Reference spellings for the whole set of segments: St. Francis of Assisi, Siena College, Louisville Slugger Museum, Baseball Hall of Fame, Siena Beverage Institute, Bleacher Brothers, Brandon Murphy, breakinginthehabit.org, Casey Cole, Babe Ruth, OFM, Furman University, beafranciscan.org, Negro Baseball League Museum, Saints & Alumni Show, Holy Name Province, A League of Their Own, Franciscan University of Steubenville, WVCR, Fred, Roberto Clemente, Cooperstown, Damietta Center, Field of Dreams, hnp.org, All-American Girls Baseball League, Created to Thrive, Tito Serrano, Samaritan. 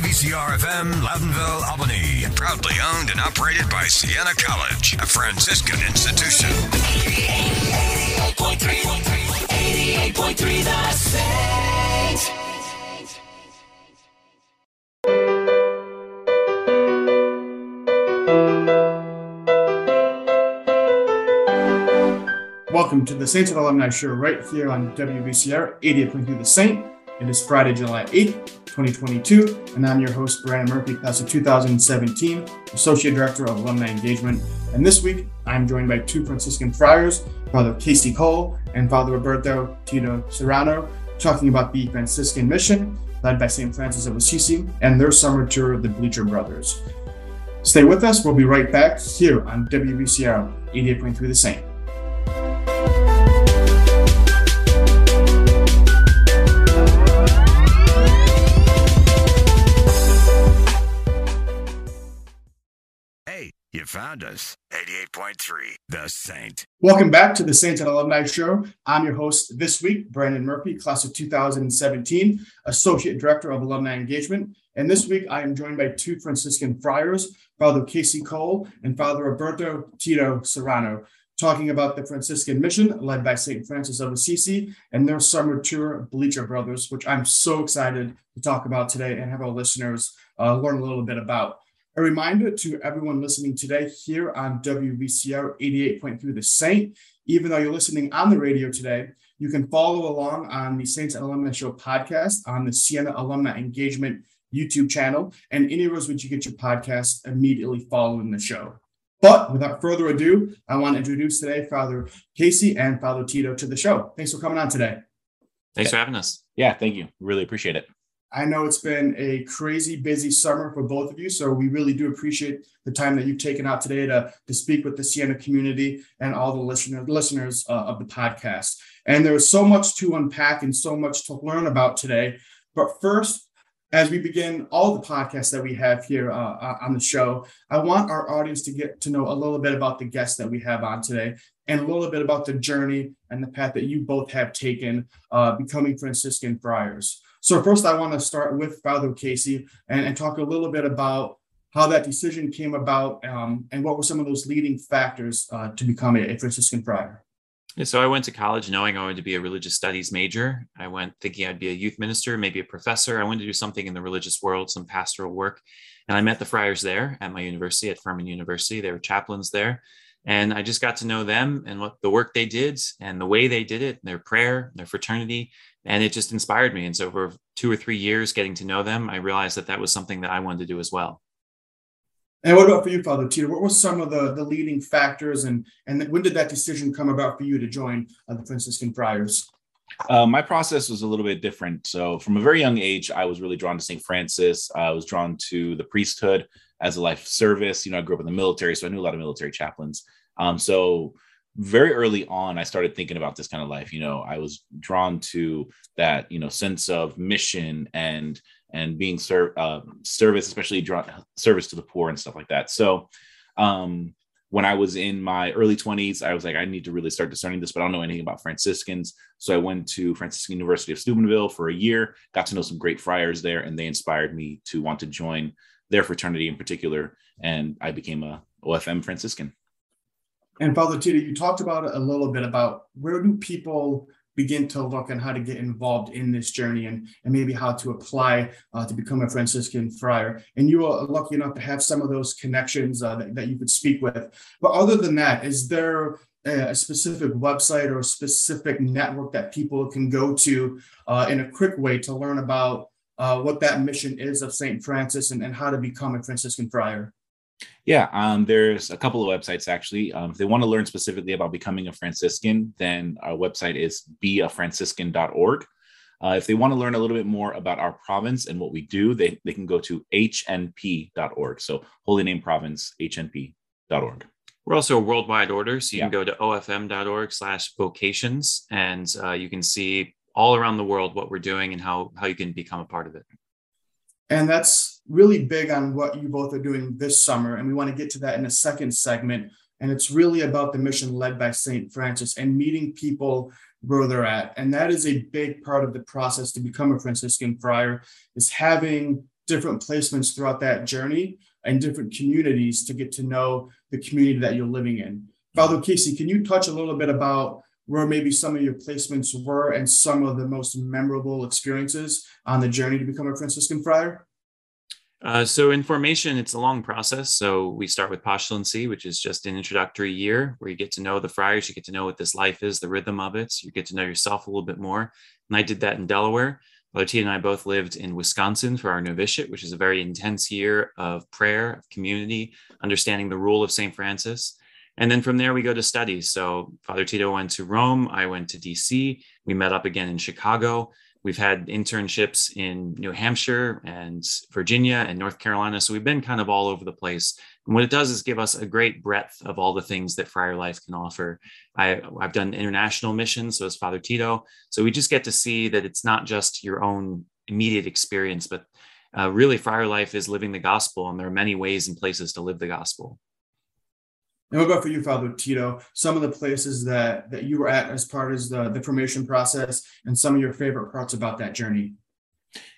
WVCR FM, Loudonville, Albany. Proudly owned and operated by Siena College, a Franciscan institution. 88.3 The Saints. Welcome to the Saints and Alumni Show right here on WVCR 88.3 The Saint. It is Friday, July 8th, 2022, and I'm your host, Brandon Murphy, class of 2017, Associate Director of Alumni Engagement. And this week, I'm joined by two Franciscan friars, Father Casey Cole and Father Roberto Tito Serrano, talking about the Franciscan mission led by St. Francis of Assisi and their summer tour of the Bleacher Brothers. Stay with us. We'll be right back here on WVCR 88.3 The Saint. You found us, 88.3, The Saint. Welcome back to the Saints and Alumni Show. I'm your host this week, Brandon Murphy, class of 2017, Associate Director of Alumni Engagement. And this week, I am joined by two Franciscan friars, Father Casey Cole and Father Roberto Tito Serrano, talking about the Franciscan mission led by St. Francis of Assisi and their summer tour, Bleacher Brothers, which I'm so excited to talk about today and have our listeners learn a little bit about. A reminder to everyone listening today here on WVCR 88.3 The Saint. Even though you're listening on the radio today, you can follow along on the Saints and Alumni Show podcast on the Siena Alumni Engagement YouTube channel and anywhere which you get your podcast immediately following the show. But without further ado, I want to introduce today Father Casey and Father Tito to the show. Thanks for coming on today. Thanks for having us. Yeah, thank you. Really appreciate it. I know it's been a crazy busy summer for both of you, so we really do appreciate the time that you've taken out today to speak with the Siena community and all the listeners of the podcast. And there is so much to unpack and so much to learn about today. But first, as we begin all the podcasts that we have here on the show, I want our audience to get to know a little bit about the guests that we have on today and a little bit about the journey and the path that you both have taken becoming Franciscan friars. So first, I want to start with Father Casey and talk a little bit about how that decision came about and what were some of those leading factors to become a Franciscan friar. Yeah, so I went to college knowing I wanted to be a religious studies major. I went thinking I'd be a youth minister, maybe a professor. I wanted to do something in the religious world, some pastoral work. And I met the friars there at my university, at Furman University. They were chaplains there. And I just got to know them and what the work they did and the way they did it, their prayer, their fraternity. And it just inspired me. And so over 2 or 3 years getting to know them, I realized that that was something that I wanted to do as well. And what about for you, Father Tito? What were some of the leading factors and when did that decision come about for you to join the Franciscan Friars? My process was a little bit different. So from a very young age, I was really drawn to St. Francis. I was drawn to the priesthood as a life service. You know, I grew up in the military, so I knew a lot of military chaplains. So very early on, I started thinking about this kind of life. You know, I was drawn to that, you know, sense of mission and being service, especially service to the poor and stuff like that. So when I was in my early 20s, I was like, I need to really start discerning this, but I don't know anything about Franciscans. So I went to Franciscan University of Steubenville for a year, got to know some great friars there, and they inspired me to want to join their fraternity in particular. And I became a OFM Franciscan. And Father Tito, you talked about it a little bit about where do people begin to look and how to get involved in this journey and maybe how to apply to become a Franciscan friar. And you are lucky enough to have some of those connections that you could speak with. But other than that, is there a specific website or a specific network that people can go to in a quick way to learn about what that mission is of St. Francis and how to become a Franciscan friar? Yeah, there's a couple of websites, actually. If they want to learn specifically about becoming a Franciscan, then our website is beafranciscan.org. If they want to learn a little bit more about our province and what we do, they can go to hnp.org. So Holy Name Province, hnp.org. We're also a worldwide order, so you can go to ofm.org/vocations, and you can see all around the world what we're doing and how you can become a part of it. And that's really big on what you both are doing this summer. And we want to get to that in a second segment. And it's really about the mission led by St. Francis and meeting people where they're at. And that is a big part of the process to become a Franciscan friar is having different placements throughout that journey and different communities to get to know the community that you're living in. Father Casey, can you touch a little bit about where maybe some of your placements were and some of the most memorable experiences on the journey to become a Franciscan friar? So in formation, it's a long process. So we start with postulancy, which is just an introductory year where you get to know the friars, you get to know what this life is, the rhythm of it. So you get to know yourself a little bit more. And I did that in Delaware. Father Tito and I both lived in Wisconsin for our novitiate, which is a very intense year of prayer, of community, understanding the rule of St. Francis. And then from there, we go to studies. So Father Tito went to Rome. I went to DC. We met up again in Chicago. We've had internships in New Hampshire and Virginia and North Carolina. So we've been kind of all over the place. And what it does is give us a great breadth of all the things that friar life can offer. I've done international missions, so has Father Tito. So we just get to see that it's not just your own immediate experience, but really friar life is living the gospel. And there are many ways and places to live the gospel. And we'll go for you, Father Tito, some of the places that you were at as part of the formation process and some of your favorite parts about that journey.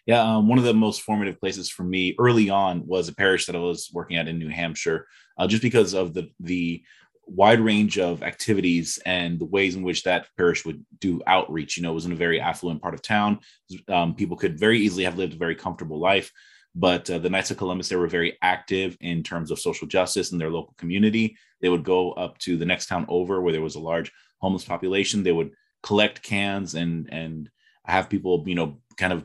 Yeah, one of the most formative places for me early on was a parish that I was working at in New Hampshire, just because of the wide range of activities and the ways in which that parish would do outreach. You know, it was in a very affluent part of town. People could very easily have lived a very comfortable life. But the Knights of Columbus, they were very active in terms of social justice in their local community. They would go up to the next town over where there was a large homeless population. They would collect cans and have people, you know, kind of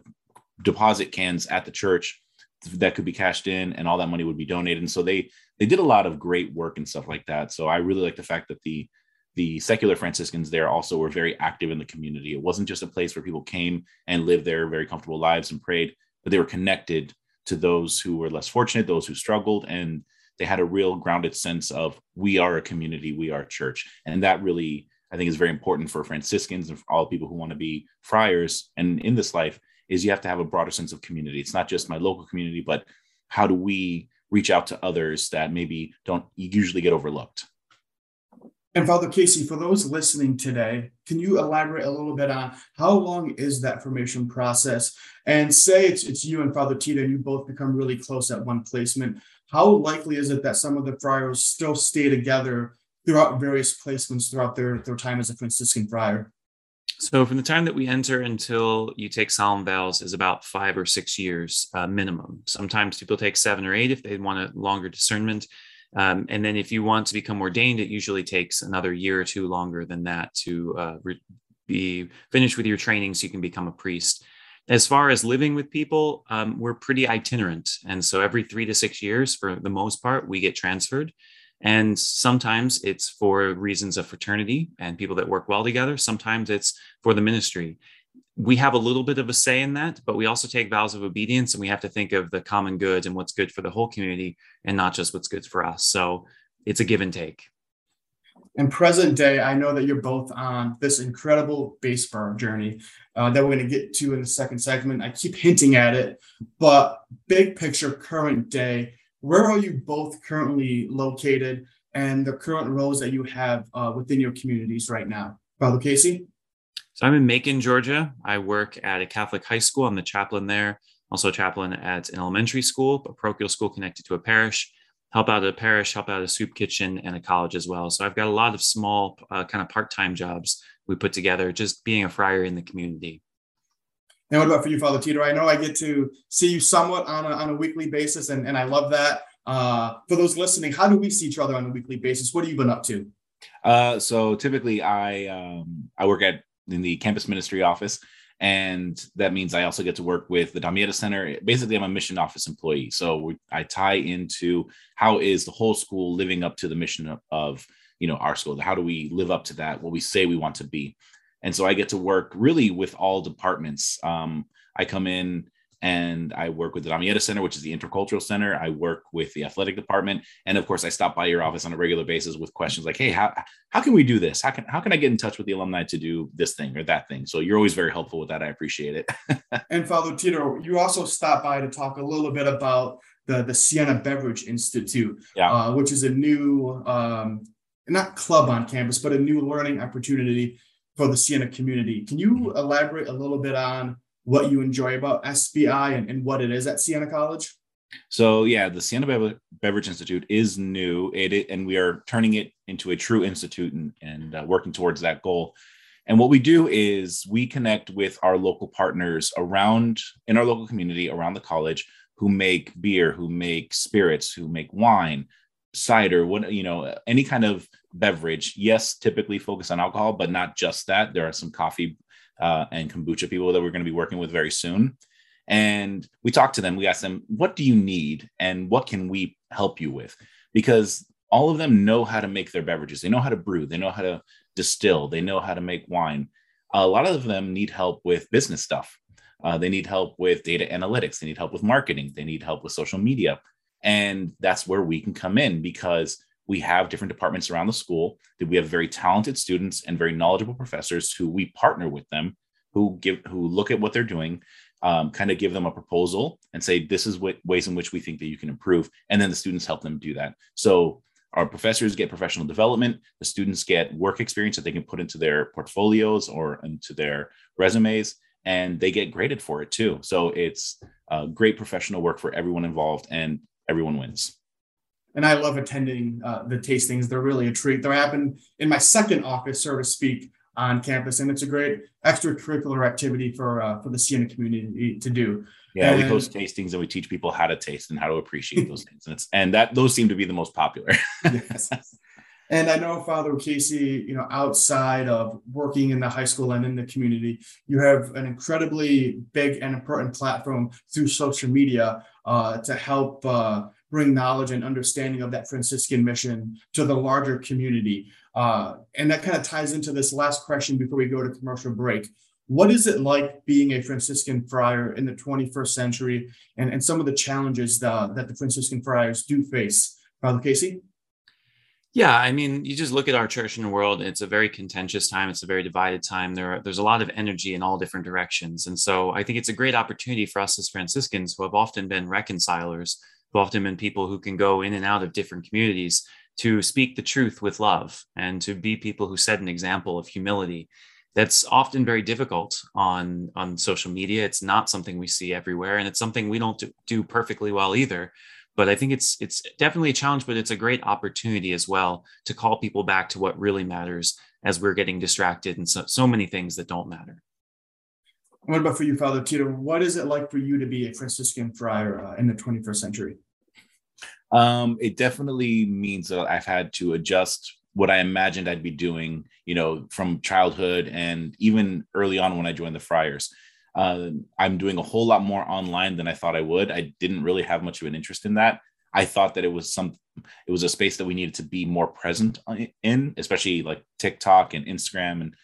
deposit cans at the church that could be cashed in, and all that money would be donated. And so they did a lot of great work and stuff like that. So I really like the fact that the secular Franciscans there also were very active in the community. It wasn't just a place where people came and lived their very comfortable lives and prayed, but they were connected to those who were less fortunate, those who struggled, and they had a real grounded sense of we are a community, we are a church. And that really, I think, is very important for Franciscans and for all people who want to be friars. And in this life is you have to have a broader sense of community. It's not just my local community, but how do we reach out to others that maybe don't usually get overlooked? And Father Casey, for those listening today, can you elaborate a little bit on how long is that formation process? And say it's you and Father Tito, and you both become really close at one placement. How likely is it that some of the friars still stay together throughout various placements throughout their time as a Franciscan friar? So from the time that we enter until you take solemn vows is about 5 or 6 years minimum. Sometimes people take 7 or 8 if they want a longer discernment. And then if you want to become ordained, it usually takes another year or two longer than that to be finished with your training so you can become a priest. As far as living with people, we're pretty itinerant. And so every 3 to 6 years, for the most part, we get transferred. And sometimes it's for reasons of fraternity and people that work well together. Sometimes it's for the ministry. We have a little bit of a say in that, but we also take vows of obedience, and we have to think of the common good and what's good for the whole community and not just what's good for us. So it's a give and take. And present day, I know that you're both on this incredible baseball journey that we're going to get to in the second segment. I keep hinting at it, but big picture, current day, where are you both currently located and the current roles that you have within your communities right now? Father Casey? So I'm in Macon, Georgia. I work at a Catholic high school. I'm the chaplain there, also a chaplain at an elementary school, a parochial school connected to a parish, help out at a parish, help out at a soup kitchen and a college as well. So I've got a lot of small kind of part-time jobs we put together, just being a friar in the community. And what about for you, Father Tito? I know I get to see you somewhat on a weekly basis, and I love that. For those listening, how do we see each other on a weekly basis? What have you been up to? So typically I work at in the campus ministry office. And that means I also get to work with the Damietta Center. Basically, I'm a mission office employee. So I tie into how is the whole school living up to the mission of you know, our school? How do we live up to that, what we say we want to be? And so I get to work really with all departments. I come in and I work with the Damietta Center, which is the intercultural center. I work with the athletic department. And of course, I stop by your office on a regular basis with questions like, hey, how can we do this? How can I get in touch with the alumni to do this thing or that thing? So you're always very helpful with that. I appreciate it. And Father Tito, you also stop by to talk a little bit about the Siena Beverage Institute, which is a new, not club on campus, but a new learning opportunity for the Siena community. Can you elaborate a little bit on what you enjoy about SBI and what it is at Siena College? So yeah, the Siena Beverage Institute is new, and we are turning it into a true institute and working towards that goal. And what we do is we connect with our local partners in our local community around the college who make beer, who make spirits, who make wine, cider, any kind of beverage. Yes, typically focus on alcohol, but not just that. There are some coffee and kombucha people that we're going to be working with very soon. And we talk to them. We ask them, what do you need and what can we help you with? Because all of them know how to make their beverages. They know how to brew. They know how to distill. They know how to make wine. A lot of them need help with business stuff. They need help with data analytics. They need help with marketing. They need help with social media. And that's where we can come in, because we have different departments around the school that we have very talented students and very knowledgeable professors who we partner with them, who look at what they're doing, kind of give them a proposal and say, this is what ways in which we think that you can improve. And then the students help them do that. So our professors get professional development. The students get work experience that they can put into their portfolios or into their resumes, and they get graded for it too. So it's great professional work for everyone involved, and everyone wins. And I love attending the tastings. They're really a treat. They happen in my second office, so to speak, on campus. And it's a great extracurricular activity for the Siena community to do. Yeah, we host tastings and we teach people how to taste and how to appreciate those things. Those seem to be the most popular. Yes. And I know, Father Casey, outside of working in the high school and in the community, you have an incredibly big and important platform through social media to help bring knowledge and understanding of that Franciscan mission to the larger community. And that kind of ties into this last question before we go to commercial break. What is it like being a Franciscan friar in the 21st century and some of the challenges that the Franciscan friars do face? Father Casey? Yeah, I mean, you just look at our church and the world. It's a very contentious time. It's a very divided time. There's a lot of energy in all different directions. And so I think it's a great opportunity for us as Franciscans, who have often been reconcilers, who have often been people who can go in and out of different communities, to speak the truth with love and to be people who set an example of humility. That's often very difficult on social media. It's not something we see everywhere, and it's something we don't do perfectly well either. But I think it's definitely a challenge, but it's a great opportunity as well to call people back to what really matters, as we're getting distracted and so many things that don't matter. What about for you, Father Tito? What is it like for you to be a Franciscan friar in the 21st century? It definitely means that I've had to adjust what I imagined I'd be doing, from childhood and even early on when I joined the friars. I'm doing a whole lot more online than I thought I would. I didn't really have much of an interest in that. I thought that it was a space that we needed to be more present in, especially like TikTok and Instagram and,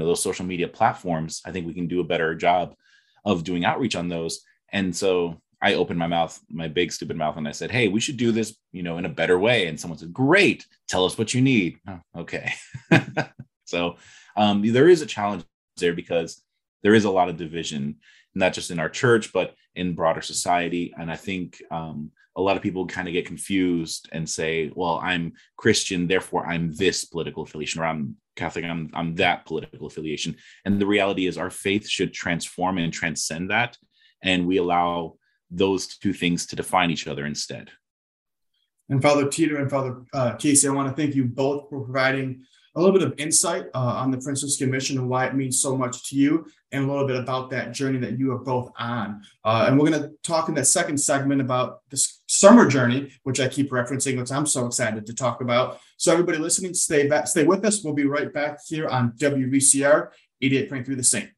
those social media platforms. I think we can do a better job of doing outreach on those. And so I opened my mouth, my big stupid mouth, and I said, hey, we should do this, in a better way. And someone said, great, tell us what you need. Oh, okay. So there is a challenge there, because there is a lot of division, not just in our church, but in broader society. And I think a lot of people kind of get confused and say, well, I'm Christian, therefore I'm this political affiliation, or I'm Catholic, I'm that political affiliation. And the reality is our faith should transform and transcend that. And we allow those two things to define each other instead. And Father Tito and Father Casey, I want to thank you both for providing a little bit of insight on the Franciscan mission and why it means so much to you, and a little bit about that journey that you are both on. And we're going to talk in that second segment about this summer journey, which I keep referencing, which I'm so excited to talk about. So everybody listening, stay with us. We'll be right back here on WVCR 88.3 The Saint.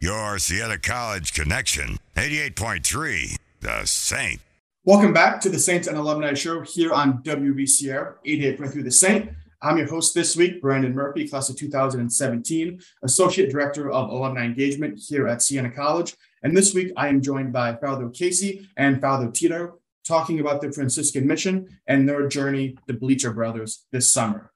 Your Siena College Connection, 88.3 The Saint. Welcome back to the Saints and Alumni Show here on WVCR 88.3 The Saint. I'm your host this week, Brandon Murphy, class of 2017, Associate Director of Alumni Engagement here at Siena College. And this week, I am joined by Father Casey and Father Tito, talking about the Franciscan mission and their journey, the Bleacher Brothers, this summer.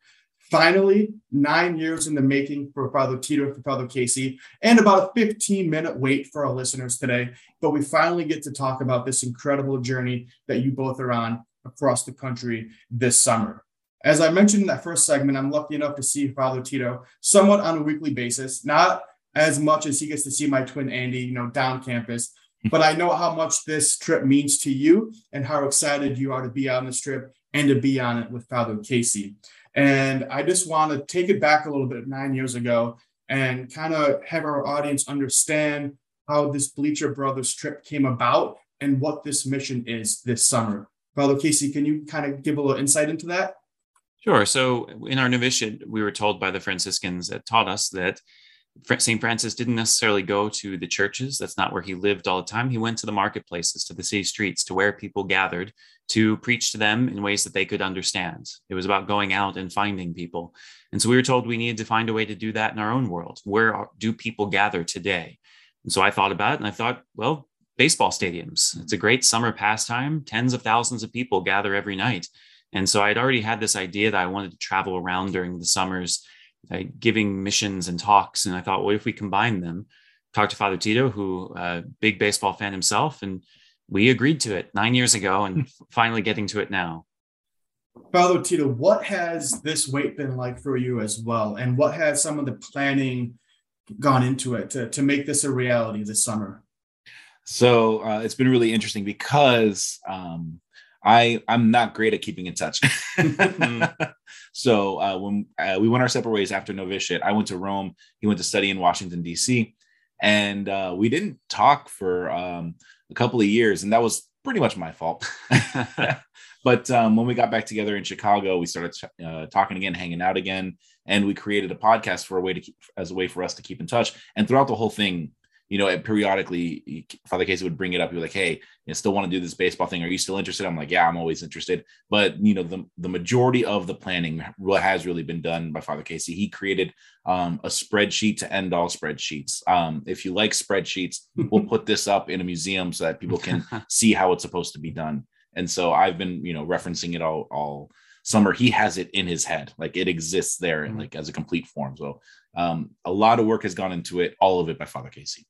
Finally, 9 years in the making for Father Tito and for Father Casey, and about a 15-minute wait for our listeners today. But we finally get to talk about this incredible journey that you both are on across the country this summer. As I mentioned in that first segment, I'm lucky enough to see Father Tito somewhat on a weekly basis, not as much as he gets to see my twin Andy, you know, down campus. But I know how much this trip means to you and how excited you are to be on this trip and to be on it with Father Casey. And I just want to take it back a little bit 9 years ago and kind of have our audience understand how this Bleacher Brothers trip came about and what this mission is this summer. Father Casey, can you kind of give a little insight into that? Sure. So in our novitiate, we were told by the Franciscans that taught us that St. Francis didn't necessarily go to the churches. That's not where he lived all the time. He went to the marketplaces, to the city streets, to where people gathered to preach to them in ways that they could understand. It was about going out and finding people. And so we were told we needed to find a way to do that in our own world. Where do people gather today? And so I thought about it and I thought, well, baseball stadiums. It's a great summer pastime. Tens of thousands of people gather every night. And so I'd already had this idea that I wanted to travel around during the summers giving missions and talks. And I thought, what if we combine them? Talked to Father Tito, who big baseball fan himself, and we agreed to it 9 years ago and finally getting to it now. Father Tito, what has this wait been like for you as well? And what has some of the planning gone into it to make this a reality this summer? So it's been really interesting because I'm not great at keeping in touch. So when we went our separate ways after novitiate, I went to Rome. He went to study in Washington, D.C. And we didn't talk for a couple of years. And that was pretty much my fault. But when we got back together in Chicago, we started talking again, hanging out again. And we created a podcast as a way for us to keep in touch. And throughout the whole thing, you know, periodically, Father Casey would bring it up. He was like, hey, you still want to do this baseball thing? Are you still interested? I'm like, yeah, I'm always interested. But, you know, the majority of the planning has really been done by Father Casey. He created a spreadsheet to end all spreadsheets. If you like spreadsheets, we'll put this up in a museum so that people can see how it's supposed to be done. And so I've been, you know, referencing it all summer. He has it in his head. Like it exists there and like as a complete form. So a lot of work has gone into it, all of it by Father Casey.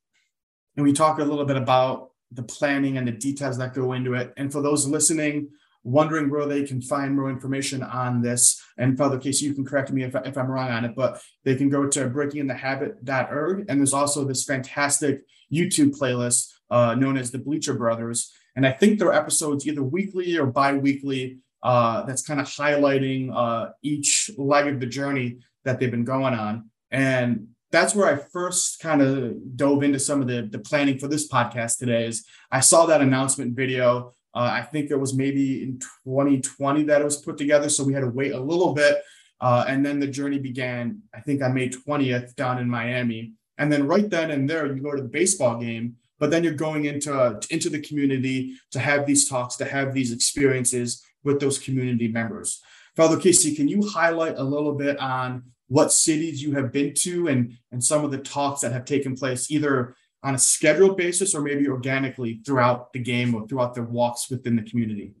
And we talk a little bit about the planning and the details that go into it. And for those listening, wondering where they can find more information on this, and Father Casey, you can correct me if I'm wrong on it, but they can go to breakinginthehabit.org. And there's also this fantastic YouTube playlist known as the Bleacher Brothers. And I think there are episodes either weekly or bi-weekly that's kind of highlighting each leg of the journey that they've been going on. And that's where I first kind of dove into some of the planning for this podcast today. Is I saw that announcement video. I think it was maybe in 2020 that it was put together. So we had to wait a little bit. And then the journey began, I think on May 20th down in Miami. And then right then and there, you go to the baseball game, but then you're going into the community to have these talks, to have these experiences with those community members. Father Casey, can you highlight a little bit on what cities you have been to and some of the talks that have taken place either on a scheduled basis or maybe organically throughout the game or throughout the walks within the community?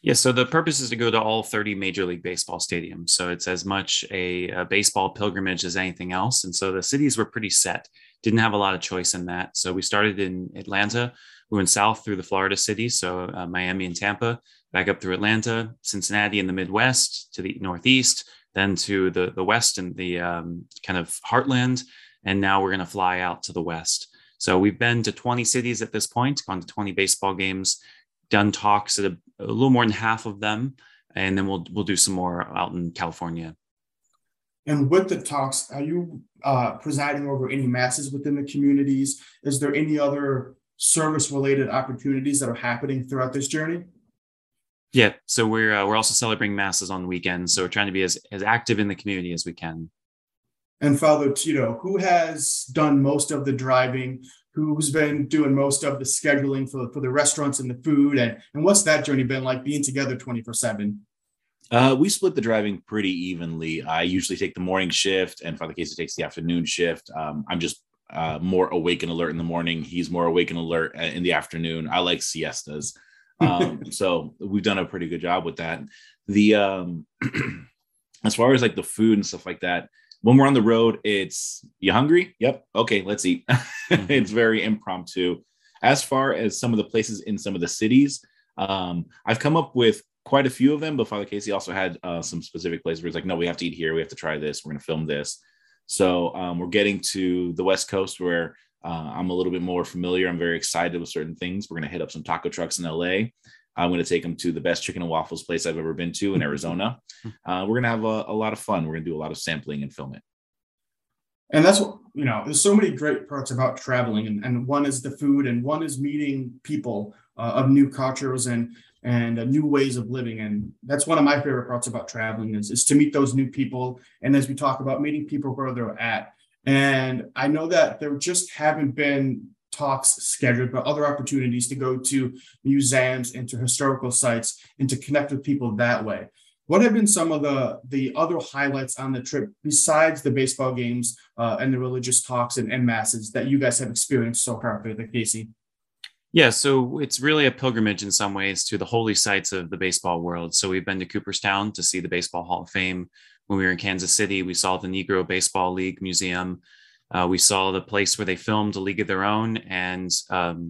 Yeah, so the purpose is to go to all 30 Major League Baseball stadiums. So it's as much a baseball pilgrimage as anything else. And so the cities were pretty set, didn't have a lot of choice in that. So we started in Atlanta, we went south through the Florida cities, so Miami and Tampa, back up through Atlanta, Cincinnati in the Midwest, to the Northeast, then to the West and the kind of heartland. And now we're going to fly out to the West. So we've been to 20 cities at this point, gone to 20 baseball games, done talks at a little more than half of them. And then we'll do some more out in California. And with the talks, are you presiding over any masses within the communities? Is there any other service-related opportunities that are happening throughout this journey? Yeah, so we're also celebrating masses on weekends, so we're trying to be as active in the community as we can. And Father Tito, who has done most of the driving? Who's been doing most of the scheduling for the restaurants and the food? And what's that journey been like, being together 24/7? We split the driving pretty evenly. I usually take the morning shift, and Father Casey takes the afternoon shift. I'm just more awake and alert in the morning. He's more awake and alert in the afternoon. I like siestas. So we've done a pretty good job with that. As far as like the food and stuff like that, when we're on the road, it's, you hungry? Yep. Okay. Let's eat. It's very impromptu. As far as some of the places in some of the cities, I've come up with quite a few of them, but Father Casey also had some specific places where he's like, no, we have to eat here. We have to try this. We're going to film this. So we're getting to the West Coast where I'm a little bit more familiar. I'm very excited with certain things. We're going to hit up some taco trucks in LA. I'm going to take them to the best chicken and waffles place I've ever been to in Arizona. We're going to have a lot of fun. We're going to do a lot of sampling and film it. And that's what, you know, there's so many great parts about traveling. And one is the food, and one is meeting people of new cultures and new ways of living. And that's one of my favorite parts about traveling is to meet those new people. And as we talk about meeting people where they're at. And I know that there just haven't been talks scheduled, but other opportunities to go to museums and to historical sites and to connect with people that way. What have been some of the other highlights on the trip besides the baseball games and the religious talks and masses that you guys have experienced so far, Casey? Yeah, so it's really a pilgrimage in some ways to the holy sites of the baseball world. So we've been to Cooperstown to see the Baseball Hall of Fame. When we were in Kansas City, we saw the Negro Baseball League Museum. We saw the place where they filmed A League of Their Own and Field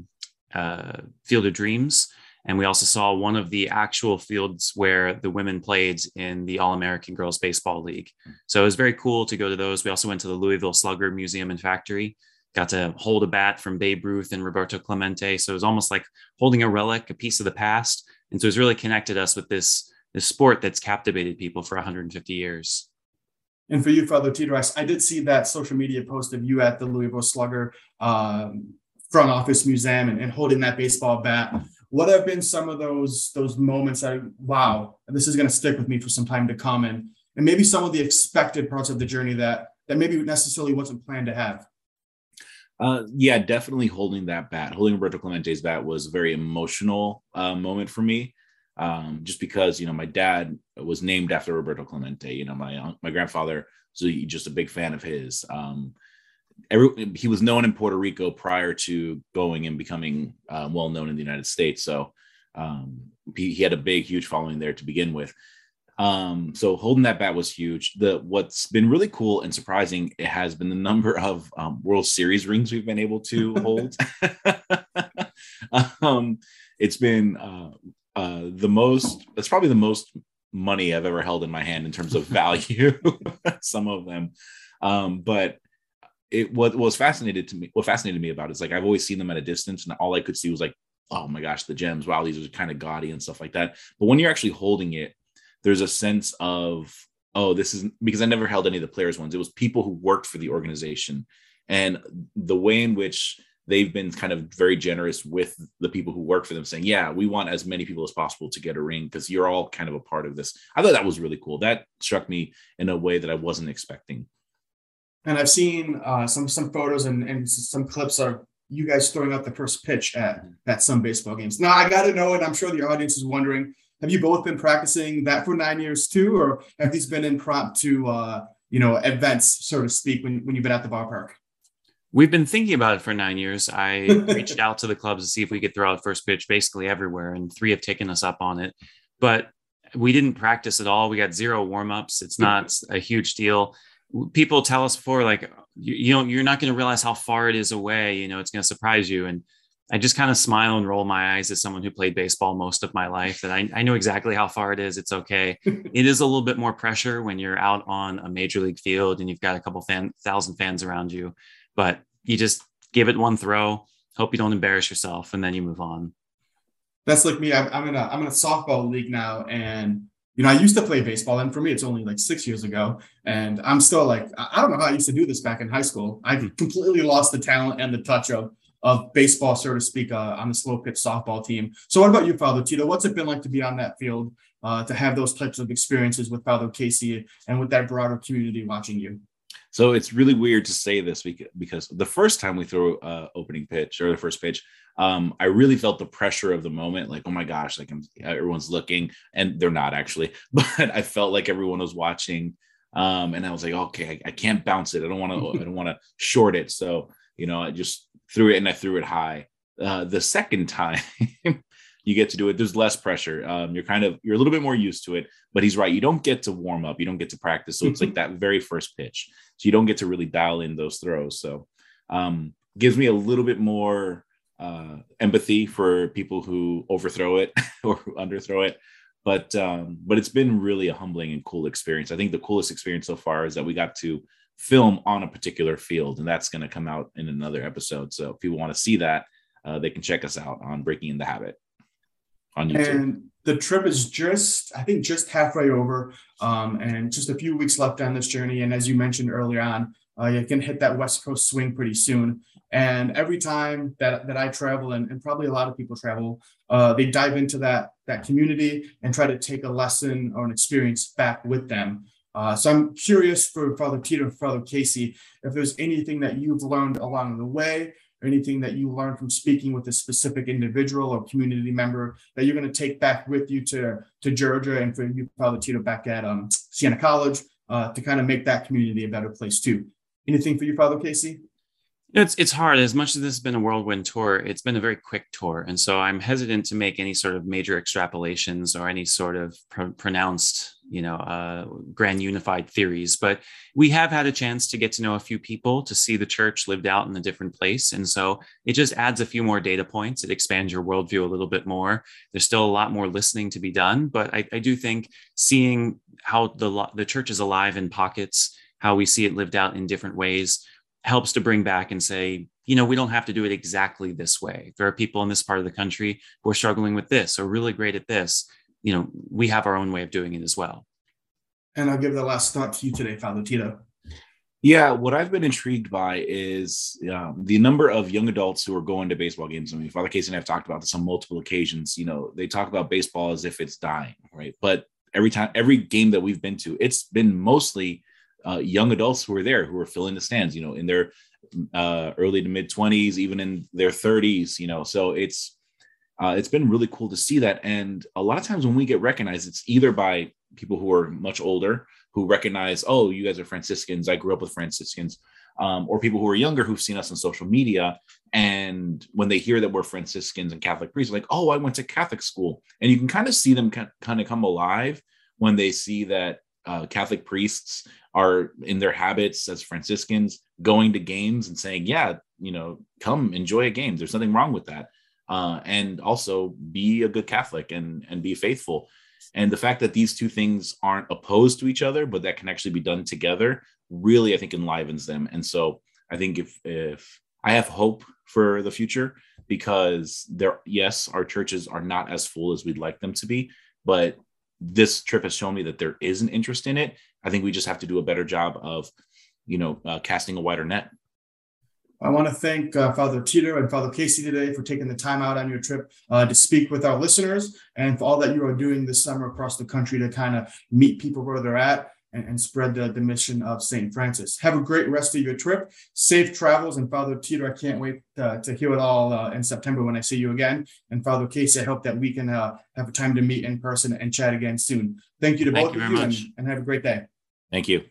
of Dreams. And we also saw one of the actual fields where the women played in the All-American Girls Baseball League. So it was very cool to go to those. We also went to the Louisville Slugger Museum and Factory. Got to hold a bat from Babe Ruth and Roberto Clemente. So it was almost like holding a relic, a piece of the past. And so it's really connected us with this sport that's captivated people for 150 years. And for you, Father Tito, I did see that social media post of you at the Louisville Slugger front office museum and holding that baseball bat. What have been some of those moments that, wow, this is going to stick with me for some time to come, and maybe some of the expected parts of the journey that maybe necessarily wasn't planned to have? Yeah, definitely holding that bat. Holding Roberto Clemente's bat was a very emotional moment for me, just because, you know, my dad was named after Roberto Clemente. You know, my grandfather was just a big fan of his. He was known in Puerto Rico prior to going and becoming well known in the United States. So he had a big, huge following there to begin with. So holding that bat was huge. What's been really cool and surprising, it has been the number of World Series rings we've been able to hold. It's been it's probably the most money I've ever held in my hand in terms of value, some of them. But what fascinated me about it is, like, I've always seen them at a distance and all I could see was like, oh my gosh, the gems, wow, these are kind of gaudy and stuff like that. But when you're actually holding it, there's a sense of, oh, this is because I never held any of the players' ones. It was people who worked for the organization, and the way in which they've been kind of very generous with the people who work for them, saying, yeah, we want as many people as possible to get a ring because you're all kind of a part of this. I thought that was really cool. That struck me in a way that I wasn't expecting. And I've seen some photos and some clips of you guys throwing out the first pitch at some baseball games. Now, I got to know, and I'm sure the audience is wondering, have you both been practicing that for 9 years too, or have these been impromptu, events, so to speak, when you've been at the ballpark? We've been thinking about it for 9 years. I reached out to the clubs to see if we could throw out first pitch basically everywhere, and 3 have taken us up on it. But we didn't practice at all. We got 0 warm-ups. It's not a huge deal. People tell us before, like, you're not going to realize how far it is away. You know, it's going to surprise you. And I just kind of smile and roll my eyes as someone who played baseball most of my life, that I know exactly how far it is. It's okay. It is a little bit more pressure when you're out on a major league field and you've got a couple thousand fans around you, but you just give it one throw, hope you don't embarrass yourself, and then you move on. That's like me. I'm in a softball league now, and you know, I used to play baseball, and for me, it's only like 6 years ago, and I'm still like, I don't know how I used to do this back in high school. I completely lost the talent and the touch of baseball, so to speak, on the slow pitch softball team. So what about you, Father Tito? What's it been like to be on that field, to have those types of experiences with Father Casey and with that broader community watching you? So it's really weird to say this because the first time we threw opening pitch or the first pitch, I really felt the pressure of the moment. Like, oh my gosh, like everyone's looking, and they're not actually, but I felt like everyone was watching. And I was like, okay, I can't bounce it. I don't want to short it. So, you know, I just threw it, and I threw it high. The second time you get to do it, there's less pressure. You're a little bit more used to it, but he's right. You don't get to warm up. You don't get to practice. So it's like that very first pitch. So you don't get to really dial in those throws. So gives me a little bit more empathy for people who overthrow it or underthrow it. But it's been really a humbling and cool experience. I think the coolest experience so far is that we got to film on a particular field, and that's going to come out in another episode. So if you want to see that, they can check us out on Breaking in the Habit on YouTube. And the trip is just halfway over, and just a few weeks left on this journey. And as you mentioned earlier on, you can hit that West Coast swing pretty soon. And every time that I travel, and probably a lot of people travel, they dive into that community and try to take a lesson or an experience back with them. So I'm curious for Father Tito and Father Casey, if there's anything that you've learned along the way, or anything that you learned from speaking with a specific individual or community member that you're going to take back with you to Georgia, and for you, Father Tito, back at Siena College, to kind of make that community a better place too. Anything for you, Father Casey? It's hard. As much as this has been a whirlwind tour, it's been a very quick tour. And so I'm hesitant to make any sort of major extrapolations or any sort of pronounced, grand unified theories. But we have had a chance to get to know a few people, to see the church lived out in a different place. And so it just adds a few more data points. It expands your worldview a little bit more. There's still a lot more listening to be done. But I do think seeing how the church is alive in pockets, how we see it lived out in different ways, helps to bring back and say, we don't have to do it exactly this way. There are people in this part of the country who are struggling with this or really great at this. We have our own way of doing it as well. And I'll give the last thought to you today, Father Tito. Yeah, what I've been intrigued by is the number of young adults who are going to baseball games. I mean, Father Casey and I have talked about this on multiple occasions. They talk about baseball as if it's dying, right? But every game that we've been to, it's been mostly young adults who are there, who are filling the stands, in their early to mid 20s, even in their 30s, so it's been really cool to see that. And a lot of times when we get recognized, it's either by people who are much older who recognize, oh, you guys are Franciscans, I grew up with Franciscans, or people who are younger who've seen us on social media. And when they hear that we're Franciscans and Catholic priests, like, oh, I went to Catholic school. And you can kind of see them kind of come alive when they see that Catholic priests are in their habits as Franciscans, going to games and saying, come enjoy a game. There's nothing wrong with that. And also be a good Catholic and be faithful. And the fact that these two things aren't opposed to each other, but that can actually be done together, really, I think, enlivens them. And so I think if I have hope for the future, because our churches are not as full as we'd like them to be, but this trip has shown me that there is an interest in it. I think we just have to do a better job of, casting a wider net. I want to thank Father Tito and Father Casey today for taking the time out on your trip to speak with our listeners, and for all that you are doing this summer across the country to kind of meet people where they're at and spread the mission of St. Francis. Have a great rest of your trip. Safe travels. And Father Tito, I can't wait to hear it all in September when I see you again. And Father Casey, I hope that we can have a time to meet in person and chat again soon. Thank you to both of you, and have a great day. Thank you.